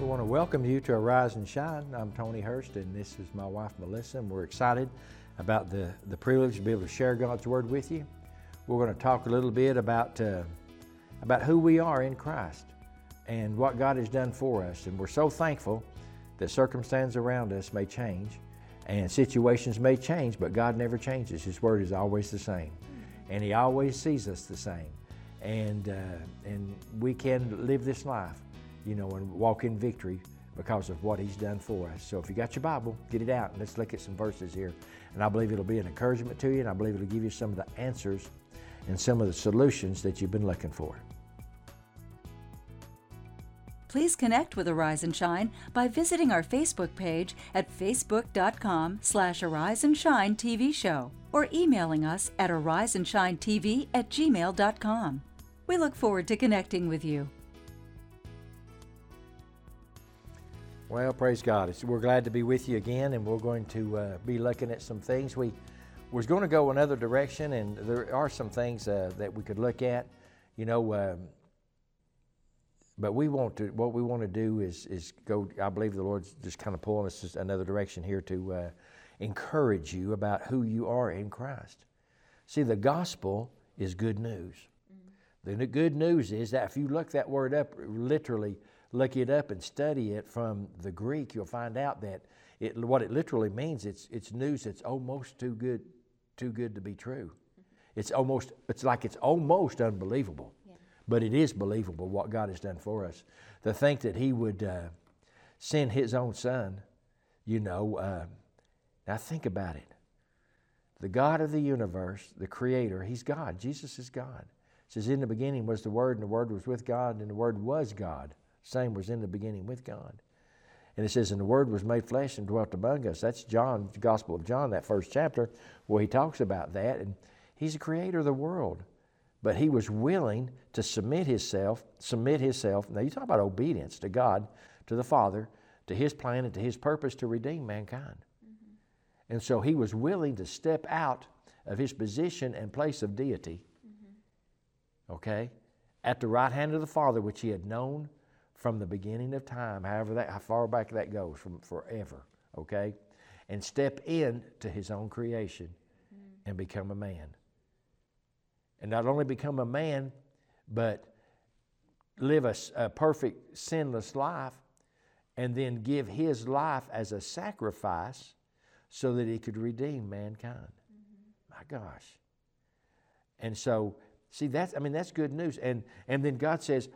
We want to welcome you to Arise and Shine. I'm Tony Hurst, and this is my wife, Melissa, and we're excited about the privilege to be able to share God's Word with you. We're going to talk a little bit about who we are in Christ and what God has done for us. And we're so thankful that circumstances around us may change and situations may change, but God never changes. His Word is always the same, and He always sees us the same. And we can live this life, you know, and walk in victory because of what He's done for us. So if you got your Bible, get it out and let's look at some verses here. And I believe it'll be an encouragement to you, and I believe it'll give you some of the answers and some of the solutions that you've been looking for. Please connect with Arise and Shine by visiting our Facebook page at facebook.com/Arise and Shine TV Show or emailing us at ariseandshinetv@gmail.com. We look forward to connecting with you. Well, praise God. We're glad to be with you again, and we're going to be looking at some things. We was going to go another direction, and there are some things that we could look at, you know, but we want to. What we want to do is go. I believe the Lord's just kind of pulling us another direction here to encourage you about who you are in Christ. See, the gospel is good news. Mm-hmm. The good news is that if you look that word up, literally, look it up and study it from the Greek, you'll find out that what it literally means, it's news that's almost too good to be true. Mm-hmm. It's almost unbelievable, yeah. But it is believable what God has done for us. To think that He would send His own Son, you know. Now think about it. The God of the universe, the Creator, He's God. Jesus is God. It says, "In the beginning was the Word, and the Word was with God, and the Word was God." Same was in the beginning with God. And it says, "And the Word was made flesh and dwelt among us." That's John, the Gospel of John, that first chapter, where he talks about that. And He's the Creator of the world. But He was willing to submit Himself. Now, you talk about obedience to God, to the Father, to His plan and to His purpose to redeem mankind. Mm-hmm. And so He was willing to step out of His position and place of deity, mm-hmm. okay, at the right hand of the Father, which He had known from the beginning of time, how far back that goes, from forever, okay? And step into His own creation and become a man. And not only become a man, but live a perfect, sinless life, and then give His life as a sacrifice so that He could redeem mankind. Mm-hmm. My gosh. And so, see, that's good news. And then God says,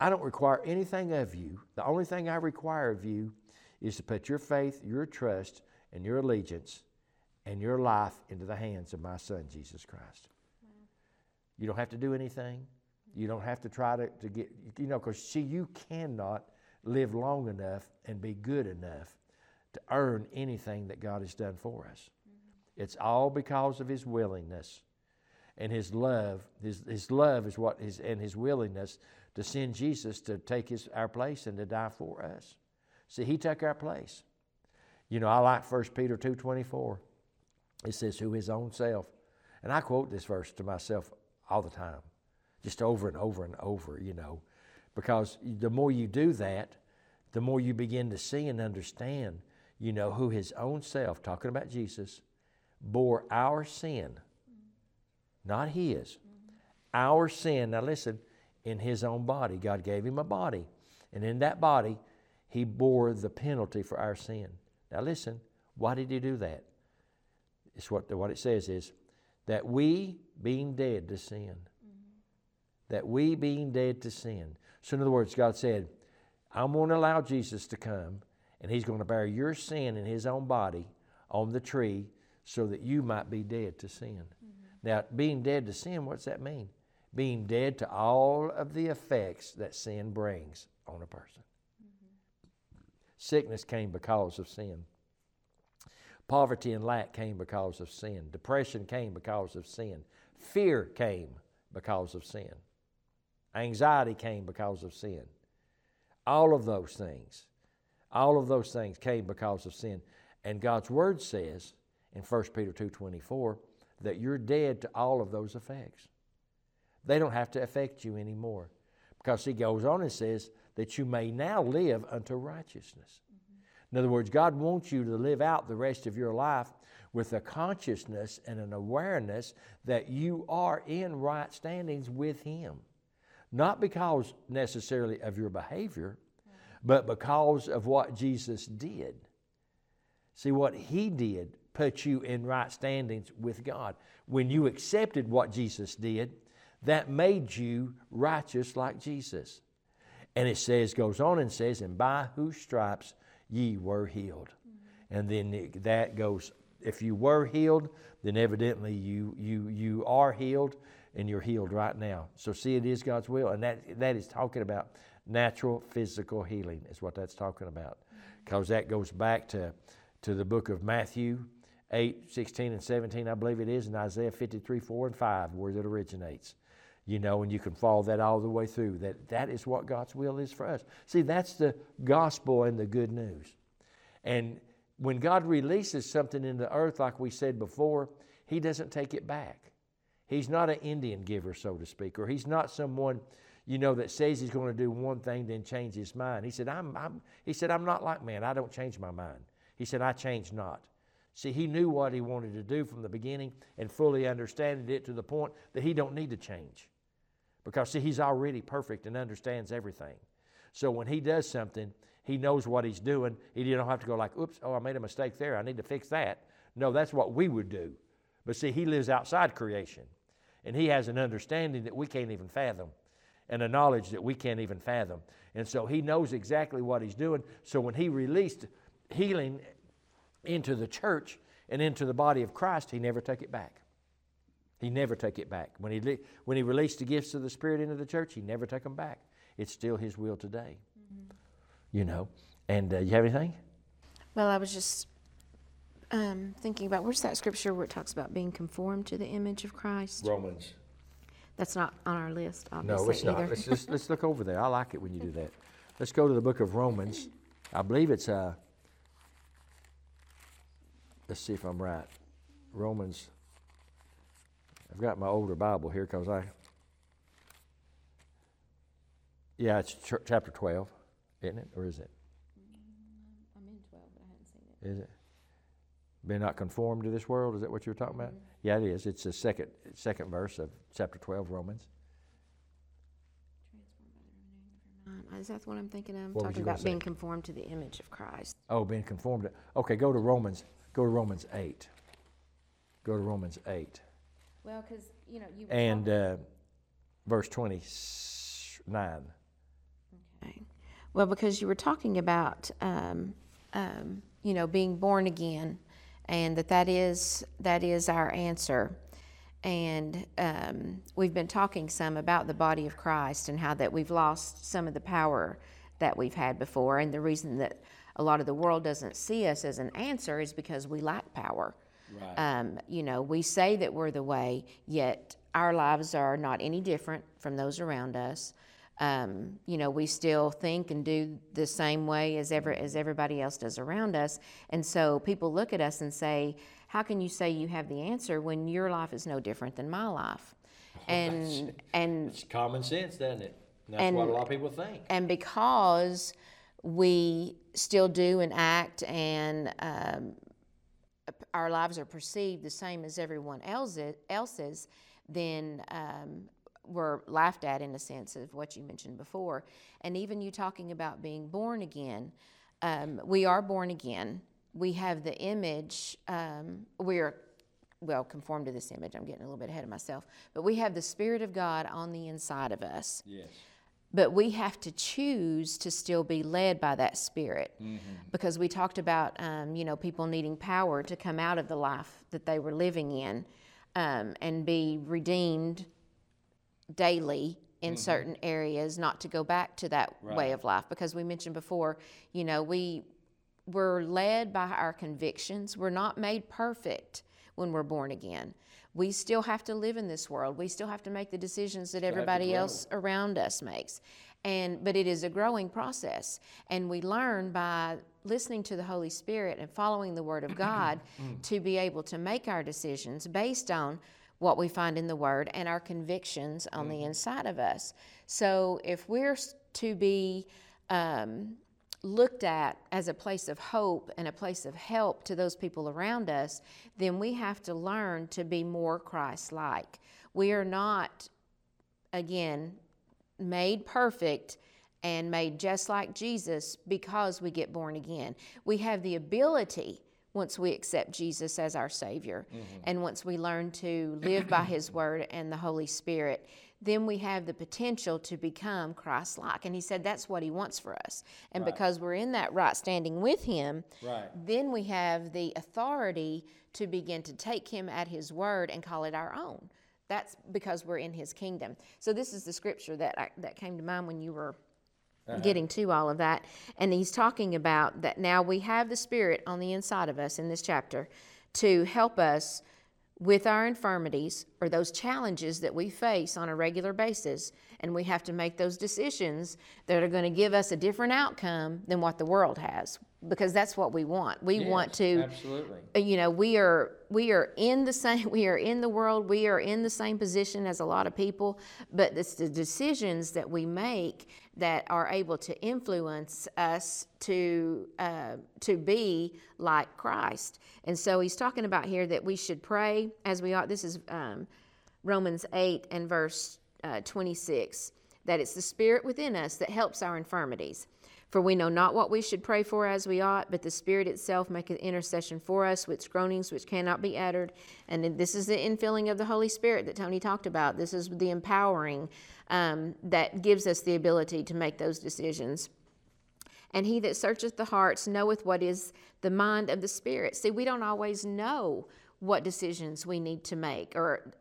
"I don't require anything of you. The only thing I require of you is to put your faith, your trust, and your allegiance and your life into the hands of my Son, Jesus Christ." Wow. You don't have to do anything. You don't have to try to get, you know, because see, you cannot live long enough and be good enough to earn anything that God has done for us. Mm-hmm. It's all because of His willingness and His love. His love is what His willingness to send Jesus to take our place and to die for us. See, He took our place. You know, I like 1 Peter 2:24. It says, "Who His own self," and I quote this verse to myself all the time, just over and over and over, you know, because the more you do that, the more you begin to see and understand, you know, who His own self, talking about Jesus, bore our sin, not His, our sin. Now listen, in His own body. God gave Him a body. And in that body, He bore the penalty for our sin. Now listen, why did He do that? It's what it says is, that we being dead to sin. Mm-hmm. That we being dead to sin. So in other words, God said, "I'm going to allow Jesus to come, and He's going to bear your sin in His own body on the tree so that you might be dead to sin." Mm-hmm. Now, being dead to sin, what's that mean? Being dead to all of the effects that sin brings on a person. Mm-hmm. Sickness came because of sin. Poverty and lack came because of sin. Depression came because of sin. Fear came because of sin. Anxiety came because of sin. All of those things came because of sin. And God's Word says in 1 Peter 2:24 that you're dead to all of those effects. They don't have to affect you anymore. Because He goes on and says that you may now live unto righteousness. In other words, God wants you to live out the rest of your life with a consciousness and an awareness that you are in right standings with Him. Not because necessarily of your behavior, but because of what Jesus did. See, what He did put you in right standings with God. When you accepted what Jesus did, that made you righteous like Jesus. And it says, goes on and says, and by whose stripes ye were healed. Mm-hmm. And then that goes, if you were healed, then evidently you are healed, and you're healed right now. So see, it is God's will. And that is talking about natural physical healing is what that's talking about. Because that goes back to the book of Matthew 8:16 and 17, I believe it is, and Isaiah 53:4 and 5, where it originates. You know, and you can follow that all the way through. That is what God's will is for us. See, that's the gospel and the good news. And when God releases something into earth, like we said before, He doesn't take it back. He's not an Indian giver, so to speak, or He's not someone, you know, that says He's going to do one thing then change His mind. He said, I'm not like man. I don't change my mind. He said, I change not. See, He knew what He wanted to do from the beginning and fully understood it to the point that He don't need to change. Because, see, He's already perfect and understands everything. So when He does something, He knows what He's doing. He don't have to go like, oops, oh, I made a mistake there. I need to fix that. No, that's what we would do. But see, He lives outside creation. And He has an understanding that we can't even fathom and a knowledge that we can't even fathom. And so He knows exactly what He's doing. So when He released healing into the church and into the body of Christ, He never took it back. He never took it back. When He released the gifts of the Spirit into the church, He never took them back. It's still His will today. Mm-hmm. You know, and you have anything? Well, I was just thinking about, where's that scripture where it talks about being conformed to the image of Christ? Romans. That's not on our list, obviously. No, it's not. Let's look over there. I like it when you do that. Let's go to the book of Romans. I believe it's let's see if I'm right. Romans. I've got my older Bible here because it's chapter 12, isn't it? Or is it? I'm in 12, but I haven't seen it. Is it? Be not conformed to this world? Is that what you're talking about? Mm-hmm. Yeah, it is. It's the second verse of chapter 12, Romans. Is that the one I'm thinking of? Talking about being conformed to the image of Christ. Oh, being conformed. Okay, go to Romans. Go to Romans 8. Go to Romans 8. Well, because, you know, you... And verse 29. Okay. Well, because you were talking about, you know, being born again, and that is our answer. And we've been talking some about the body of Christ and how that we've lost some of the power that we've had before. And the reason that a lot of the world doesn't see us as an answer is because we lack power. Right. You know, we say that we're the way, yet our lives are not any different from those around us. You know, we still think and do the same way as everybody else does around us. And so people look at us and say, how can you say you have the answer when your life is no different than my life? And it's common sense, doesn't it? And that's what a lot of people think. And because we still do and act, and our lives are perceived the same as everyone else's, then we're laughed at, in a sense, of what you mentioned before. And even you talking about being born again, we are born again. We have the image, conformed to this image. I'm getting a little bit ahead of myself. But we have the Spirit of God on the inside of us. Yes. But we have to choose to still be led by that Spirit. Mm-hmm. Because we talked about, you know, people needing power to come out of the life that they were living in and be redeemed daily in mm-hmm. certain areas, not to go back to that right. way of life. Because we mentioned before, you know, we're led by our convictions. We're not made perfect when we're born again. We still have to live in this world. We still have to make the decisions that everybody else around us makes. But it is a growing process. And we learn by listening to the Holy Spirit and following the Word of God to be able to make our decisions based on what we find in the Word and our convictions on the inside of us. So if we're to be looked at as a place of hope and a place of help to those people around us, then we have to learn to be more Christ-like. We are not, again, made perfect and made just like Jesus because we get born again. We have the ability, once we accept Jesus as our Savior, mm-hmm. and once we learn to live by His Word and the Holy Spirit, then we have the potential to become Christ-like. And He said that's what He wants for us. And because we're in that right standing with Him, then we have the authority to begin to take Him at His Word and call it our own. That's because we're in His kingdom. So this is the scripture that came to mind when you were getting to all of that. And he's talking about that now we have the Spirit on the inside of us in this chapter to help us with our infirmities or those challenges that we face on a regular basis. And we have to make those decisions that are going to give us a different outcome than what the world has, because that's what we want. We want to, absolutely. You know, we are in the world. We are in the same position as a lot of people, but it's the decisions that we make that are able to influence us to be like Christ. And so he's talking about here that we should pray as we ought. This is Romans 8 and verse 26, that it's the Spirit within us that helps our infirmities. For we know not what we should pray for as we ought, but the Spirit itself maketh intercession for us with groanings which cannot be uttered. And this is the infilling of the Holy Spirit that Tony talked about. This is the empowering that gives us the ability to make those decisions. And he that searcheth the hearts knoweth what is the mind of the Spirit. See, we don't always know what decisions we need to make, or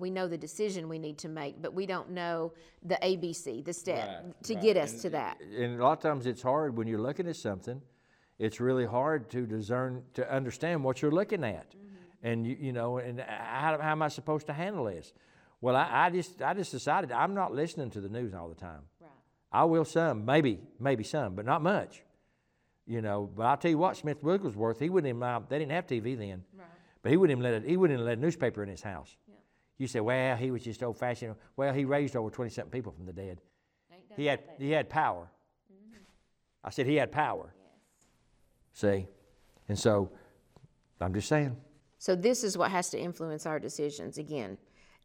we know the decision we need to make, but we don't know the ABC, the step to get us to that. And a lot of times it's hard when you're looking at something. It's really hard to discern, to understand what you're looking at. Mm-hmm. And, and how am I supposed to handle this? Well, I just decided I'm not listening to the news all the time. Right. I will some, maybe some, but not much. But I'll tell you what, Smith Wigglesworth, he wouldn't even, they didn't have TV then, but he wouldn't even let a newspaper in his house. You say, he was just old-fashioned. He raised over 20-something people from the dead. He had power. Mm-hmm. I said he had power. Yes. See? And so, I'm just saying. So this is what has to influence our decisions again.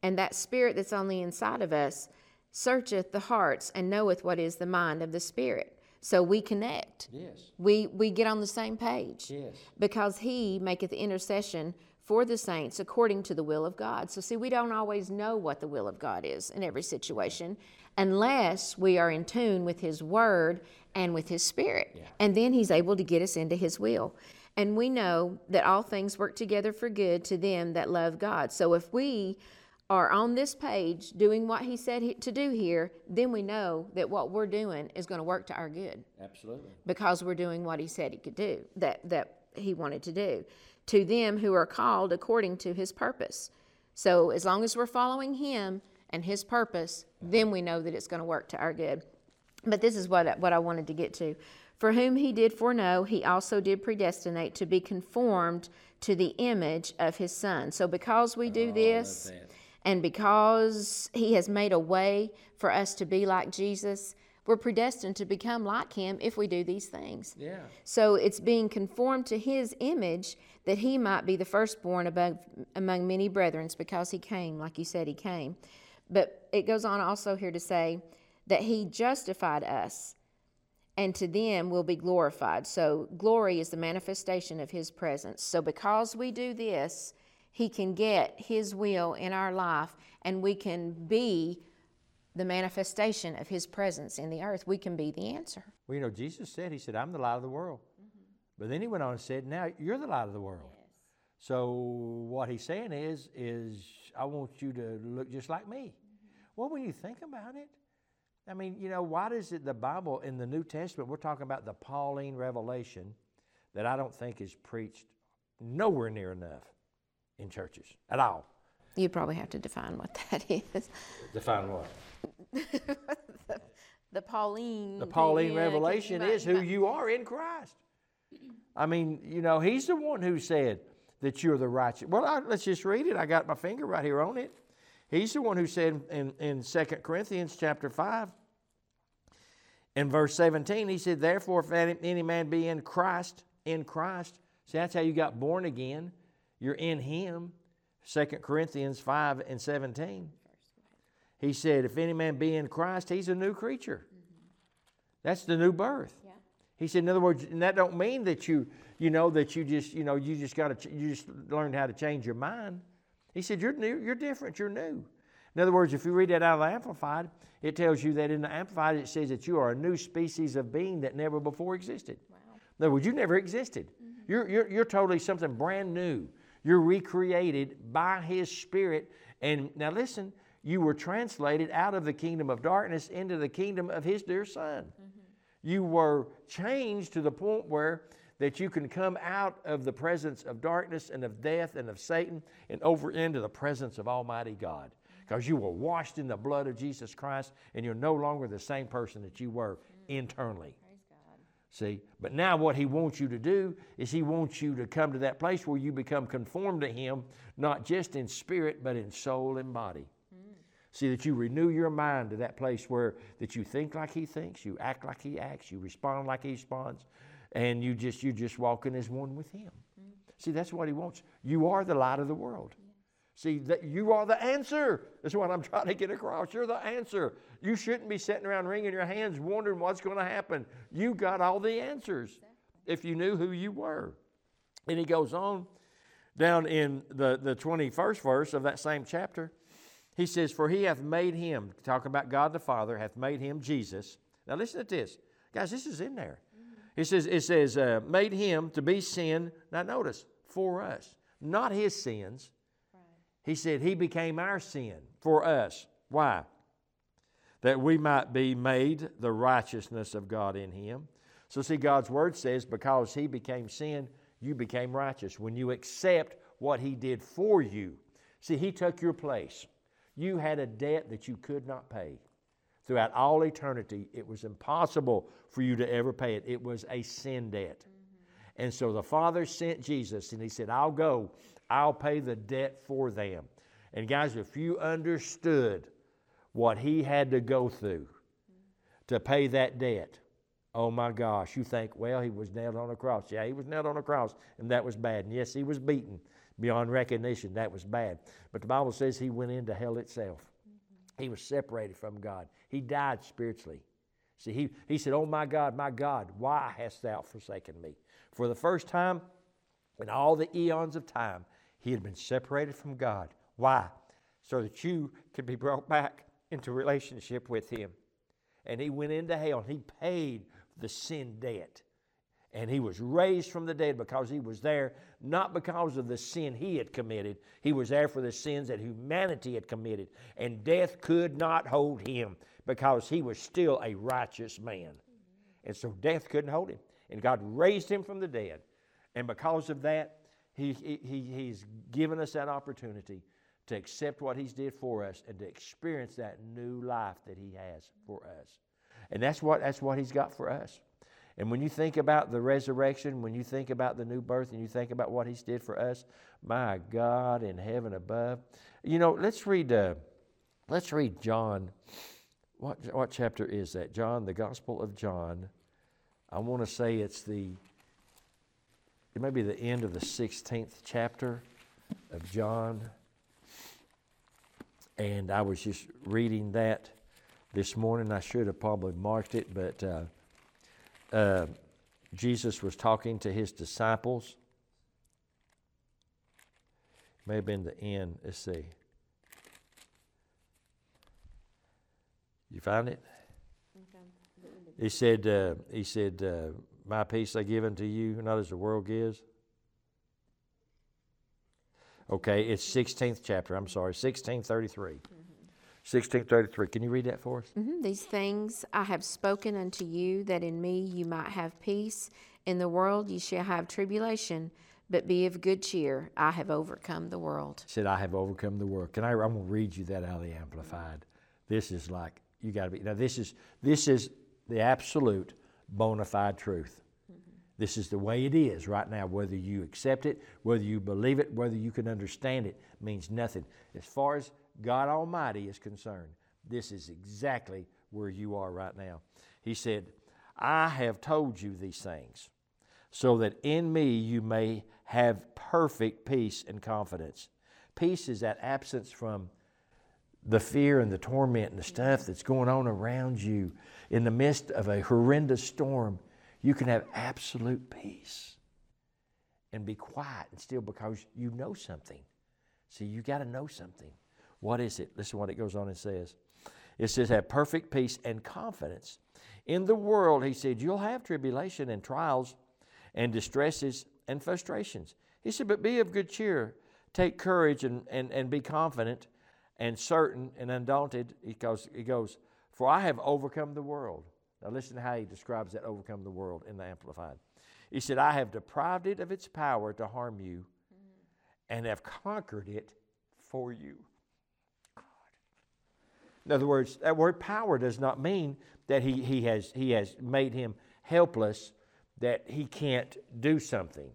And that Spirit that's on the inside of us searcheth the hearts and knoweth what is the mind of the Spirit. So we connect. Yes. We get on the same page. Yes. Because He maketh intercession for the saints according to the will of God. So see, we don't always know what the will of God is in every situation unless we are in tune with His Word and with His Spirit. Yeah. And then He's able to get us into His will. And we know that all things work together for good to them that love God. So if we are on this page doing what He said to do here, then we know that what we're doing is going to work to our good. Absolutely. Because we're doing what He said He could do, that He wanted to do. To them who are called according to His purpose. So as long as we're following Him and His purpose, then we know that it's going to work to our good. But this is what I wanted to get to. For whom He did foreknow, He also did predestinate to be conformed to the image of His Son. So because we do this, and because He has made a way for us to be like Jesus, we're predestined to become like Him if we do these things. Yeah. So it's being conformed to His image that He might be the firstborn among many brethren, because He came, like you said, He came. But it goes on also here to say that He justified us, and to them will be glorified. So glory is the manifestation of His presence. So because we do this, He can get His will in our life, and we can be the manifestation of His presence in the earth. We can be the answer. Well, Jesus said, He said, I'm the light of the world. Mm-hmm. But then He went on and said, now you're the light of the world. Yes. So what He's saying is I want you to look just like me. Mm-hmm. Well, when you think about it, I mean, why does it the Bible in the New Testament, we're talking about the Pauline revelation that I don't think is preached nowhere near enough in churches at all. You probably have to define what that is. Define what? The Pauline revelation is who you are in Christ. I mean, He's the one who said that you're the righteous. Well, let's just read it. I got my finger right here on it. He's the one who said in 2 Corinthians chapter 5, In verse 17, he said, therefore, if any man be in Christ. See, that's how you got born again. You're in him. 2 Corinthians 5 and 17. He said, if any man be in Christ, he's a new creature. Mm-hmm. That's the new birth. Yeah. He said, in other words, and that don't mean that you just learned how to change your mind. He said, you're new, you're different, you're new. In other words, if you read that out of the Amplified, it tells you that in the Amplified it says that you are a new species of being that never before existed. Wow. In other words, you never existed. Mm-hmm. You're totally something brand new. You're recreated by His Spirit. And now listen, you were translated out of the kingdom of darkness into the kingdom of His dear Son. Mm-hmm. You were changed to the point where that you can come out of the presence of darkness and of death and of Satan and over into the presence of Almighty God. Because you were washed in the blood of Jesus Christ, and you're no longer the same person that you were internally. Praise God. See, but now what He wants you to do is He wants you to come to that place where you become conformed to Him, not just in spirit, but in soul and body. Mm. See, that you renew your mind to that place where that you think like He thinks, you act like He acts, you respond like He responds, and you just walk in as one with Him. Mm. See, that's what He wants. You are the light of the world. See, that you are the answer. That's what I'm trying to get across. You're the answer. You shouldn't be sitting around wringing your hands wondering what's going to happen. You got all the answers if you knew who you were. And he goes on down in the 21st verse of that same chapter. He says, for he hath made him, talking about God the Father, hath made him Jesus. Now listen to this. Guys, this is in there. Mm-hmm. It says, made him to be sin. Now notice, for us. Not his sins. He said he became our sin for us. Why? That we might be made the righteousness of God in him. So see, God's word says because he became sin, you became righteous. When you accept what he did for you. See, he took your place. You had a debt that you could not pay. Throughout all eternity, it was impossible for you to ever pay it. It was a sin debt. Mm-hmm. And so the Father sent Jesus and he said, I'll go. I'll pay the debt for them. And guys, if you understood what he had to go through to pay that debt, oh my gosh, you think, well, he was nailed on a cross. Yeah, he was nailed on a cross, and that was bad. And yes, he was beaten beyond recognition. That was bad. But the Bible says he went into hell itself. Mm-hmm. He was separated from God. He died spiritually. See, he said, oh my God, why hast thou forsaken me? For the first time in all the eons of time, he had been separated from God. Why? So that you could be brought back into relationship with him. And he went into hell. He paid the sin debt. And he was raised from the dead because he was there, not because of the sin he had committed. He was there for the sins that humanity had committed. And death could not hold him because he was still a righteous man. And so death couldn't hold him. And God raised him from the dead. And because of that, He's given us that opportunity to accept what He's did for us and to experience that new life that He has for us. And that's what He's got for us. And when you think about the resurrection, when you think about the new birth, and you think about what He's did for us, my God in heaven above. You know, let's read John. What chapter is that? John, the Gospel of John. I want to say it may be the end of the 16th chapter of John. And I was just reading that this morning. I should have probably marked it, but Jesus was talking to his disciples. It may have been the end. Let's see. You found it? Okay. He said, my peace I give unto you, not as the world gives. Okay, it's 16th chapter. I'm sorry, 1633. Mm-hmm. 1633. Can you read that for us? Mm-hmm. These things I have spoken unto you, that in me you might have peace. In the world you shall have tribulation, but be of good cheer. I have overcome the world. He said, I have overcome the world. I'm going to read you that out of the Amplified. This is like, you got to be. Now, this is the absolute bona fide truth. Mm-hmm. This is the way it is right now. Whether you accept it, whether you believe it, whether you can understand it means nothing. As far as God Almighty is concerned, this is exactly where you are right now. He said, I have told you these things so that in me you may have perfect peace and confidence. Peace is that absence from the fear and the torment and the stuff that's going on around you. In the midst of a horrendous storm, you can have absolute peace and be quiet and still because you know something. See, you got to know something. What is it? Listen to what it goes on and says. It says, have perfect peace and confidence. In the world, he said, you'll have tribulation and trials and distresses and frustrations. He said, but be of good cheer. Take courage and be confident and certain and undaunted. He goes, for I have overcome the world. Now listen to how he describes that overcome the world in the Amplified. He said, I have deprived it of its power to harm you and have conquered it for you. God. In other words, that word power does not mean that he has made him helpless, that he can't do something.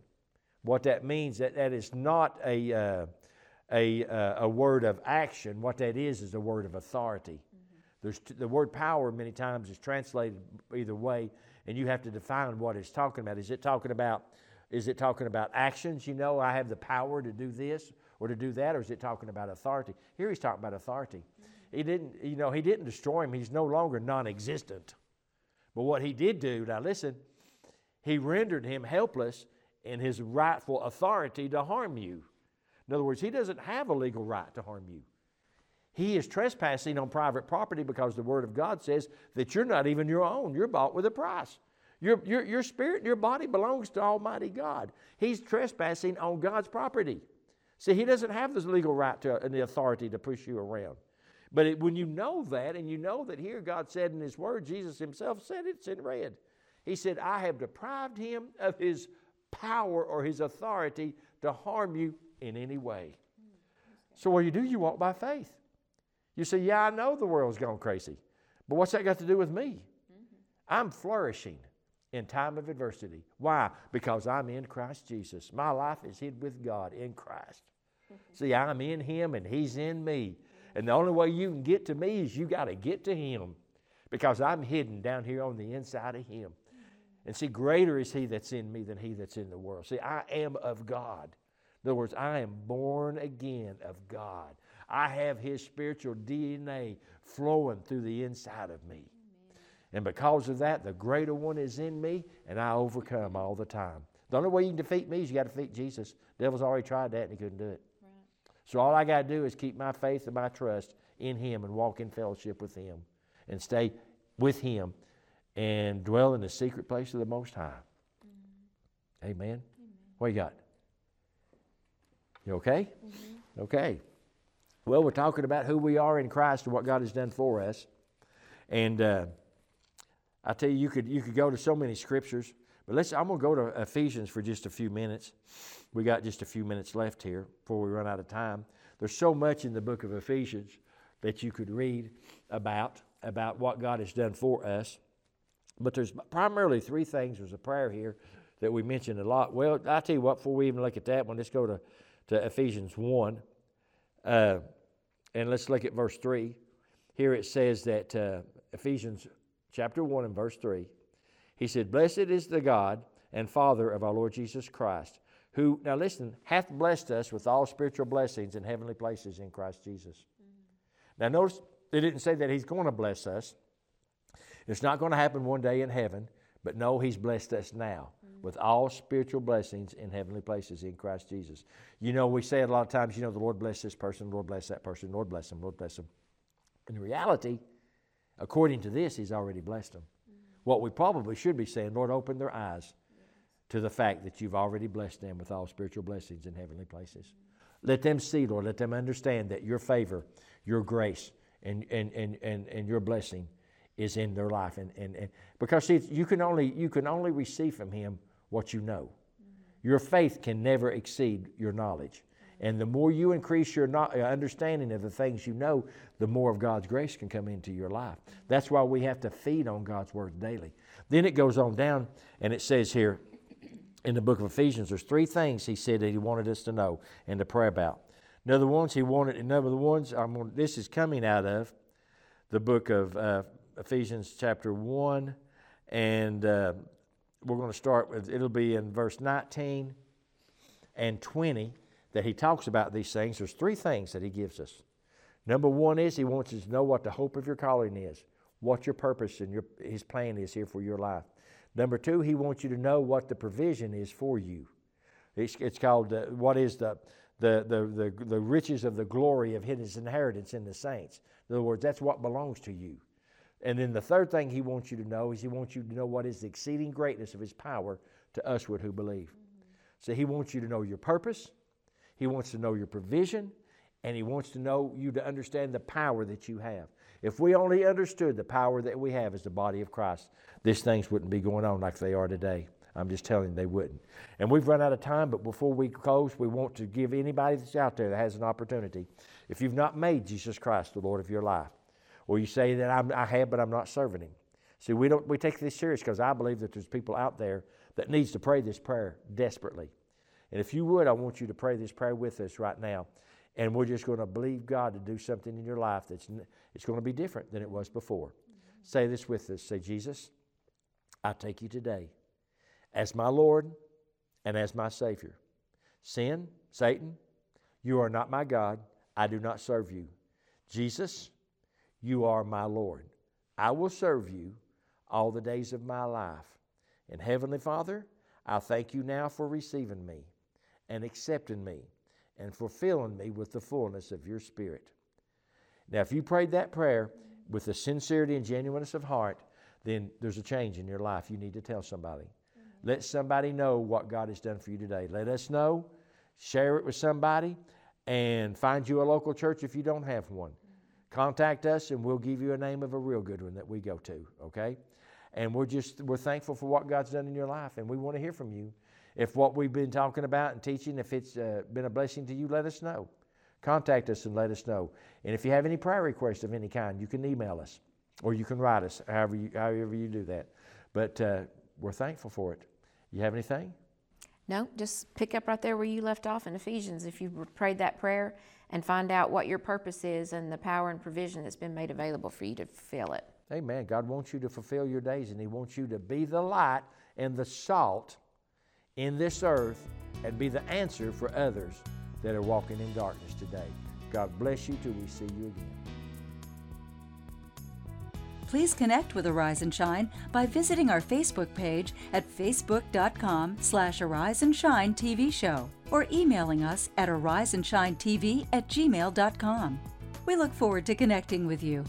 What that means, that is not a word of action. What that is a word of authority. Mm-hmm. The word power many times is translated either way, and you have to define what it's talking about. Is it talking about actions? You know, I have the power to do this or to do that, or is it talking about authority? Here he's talking about authority. Mm-hmm. He didn't destroy him. He's no longer non-existent. But what he did do, now listen, he rendered him helpless in his rightful authority to harm you. In other words, he doesn't have a legal right to harm you. He is trespassing on private property because the Word of God says that you're not even your own. You're bought with a price. Your spirit and your body belongs to Almighty God. He's trespassing on God's property. See, he doesn't have this legal right and the authority to push you around. But when you know that, and you know that here God said in His Word, Jesus Himself said it, it's in red. He said, I have deprived him of his power or his authority to harm you in any way. So what do? You walk by faith. You say, yeah, I know the world's gone crazy, but what's that got to do with me? I'm flourishing in time of adversity. Why? Because I'm in Christ Jesus. My life is hid with God in Christ. See, I'm in Him and He's in me. And the only way you can get to me is you got to get to Him, because I'm hidden down here on the inside of Him. And see, greater is He that's in me than he that's in the world. See, I am of God. In other words, I am born again of God. I have His spiritual DNA flowing through the inside of me. And because of that, the greater one is in me, and I overcome all the time. The only way you can defeat me is you got to defeat Jesus. The devil's already tried that, and he couldn't do it. Right. So all I got to do is keep my faith and my trust in Him and walk in fellowship with Him and stay with Him and dwell in the secret place of the Most High. Mm-hmm. Amen? Amen. What you got? You okay? Mm-hmm. Okay. Well, we're talking about who we are in Christ and what God has done for us. And I tell you, you could go to so many scriptures. But I'm going to go to Ephesians for just a few minutes. We got just a few minutes left here before we run out of time. There's so much in the book of Ephesians that you could read about what God has done for us. But there's primarily three things. There's a prayer here that we mentioned a lot. Well, I tell you what, before we even look at that one, let's go to Ephesians 1. And let's look at verse 3. Here it says that Ephesians chapter 1 and verse 3. He said, blessed is the God and Father of our Lord Jesus Christ, who, now listen, hath blessed us with all spiritual blessings in heavenly places in Christ Jesus. Mm-hmm. Now notice, they didn't say that He's going to bless us. It's not going to happen one day in heaven, but no, He's blessed us now with all spiritual blessings in heavenly places in Christ Jesus. You know, we say it a lot of times, the Lord bless this person, Lord bless that person, Lord bless them, Lord bless them. In reality, according to this, He's already blessed them. Mm-hmm. What we probably should be saying, Lord, open their eyes to the fact that You've already blessed them with all spiritual blessings in heavenly places. Mm-hmm. Let them see, Lord, let them understand that Your favor, Your grace, and Your blessing is in their life, and because see, you can only receive from Him what you know. Mm-hmm. Your faith can never exceed your knowledge, mm-hmm. and the more you increase your understanding of the things you know, the more of God's grace can come into your life. Mm-hmm. That's why we have to feed on God's Word daily. Then it goes on down, and it says here in the book of Ephesians, there's three things He said that He wanted us to know and to pray about. Another ones He wanted. Another ones. This is coming out of the book of Ephesians chapter 1, and we're going to start with, it'll be in verse 19 and 20 that he talks about these things. There's three things that he gives us. Number one is he wants us to know what the hope of your calling is, what your purpose and his plan is here for your life. Number two, he wants you to know what the provision is for you. It's called, what is the riches of the glory of his inheritance in the saints. In other words, that's what belongs to you. And then the third thing he wants you to know is he wants you to know what is the exceeding greatness of his power to usward who believe. So he wants you to know your purpose. He wants to know your provision. And he wants to know you to understand the power that you have. If we only understood the power that we have as the body of Christ, these things wouldn't be going on like they are today. I'm just telling you, they wouldn't. And we've run out of time, but before we close, we want to give anybody that's out there that has an opportunity. If you've not made Jesus Christ the Lord of your life, or you say that I have, but I'm not serving him. See, we take this serious because I believe that there's people out there that needs to pray this prayer desperately. And if you would, I want you to pray this prayer with us right now. And we're just going to believe God to do something in your life it's going to be different than it was before. Mm-hmm. Say this with us. Say, Jesus, I take you today as my Lord and as my Savior. Sin, Satan, you are not my God. I do not serve you. Jesus, you are my Lord. I will serve you all the days of my life. And Heavenly Father, I thank you now for receiving me and accepting me and fulfilling me with the fullness of your Spirit. Now, if you prayed that prayer with the sincerity and genuineness of heart, then there's a change in your life. You need to tell somebody. Mm-hmm. Let somebody know what God has done for you today. Let us know. Share it with somebody and find you a local church if you don't have one. Contact us and we'll give you a name of a real good one that we go to, okay? And we're thankful for what God's done in your life, and we want to hear from you. If what we've been talking about and teaching, if it's been a blessing to you, let us know. Contact us and let us know. And if you have any prayer requests of any kind, you can email us or you can write us, however you do that. But we're thankful for it. You have anything? No, just pick up right there where you left off in Ephesians. If you prayed that prayer and find out what your purpose is and the power and provision that's been made available for you to fulfill it. Amen. God wants you to fulfill your days, and he wants you to be the light and the salt in this earth and be the answer for others that are walking in darkness today. God bless you till we see you again. Please connect with Arise and Shine by visiting our Facebook page at facebook.com/AriseAndShineTVShow or emailing us at AriseAndShineTV@gmail.com. We look forward to connecting with you.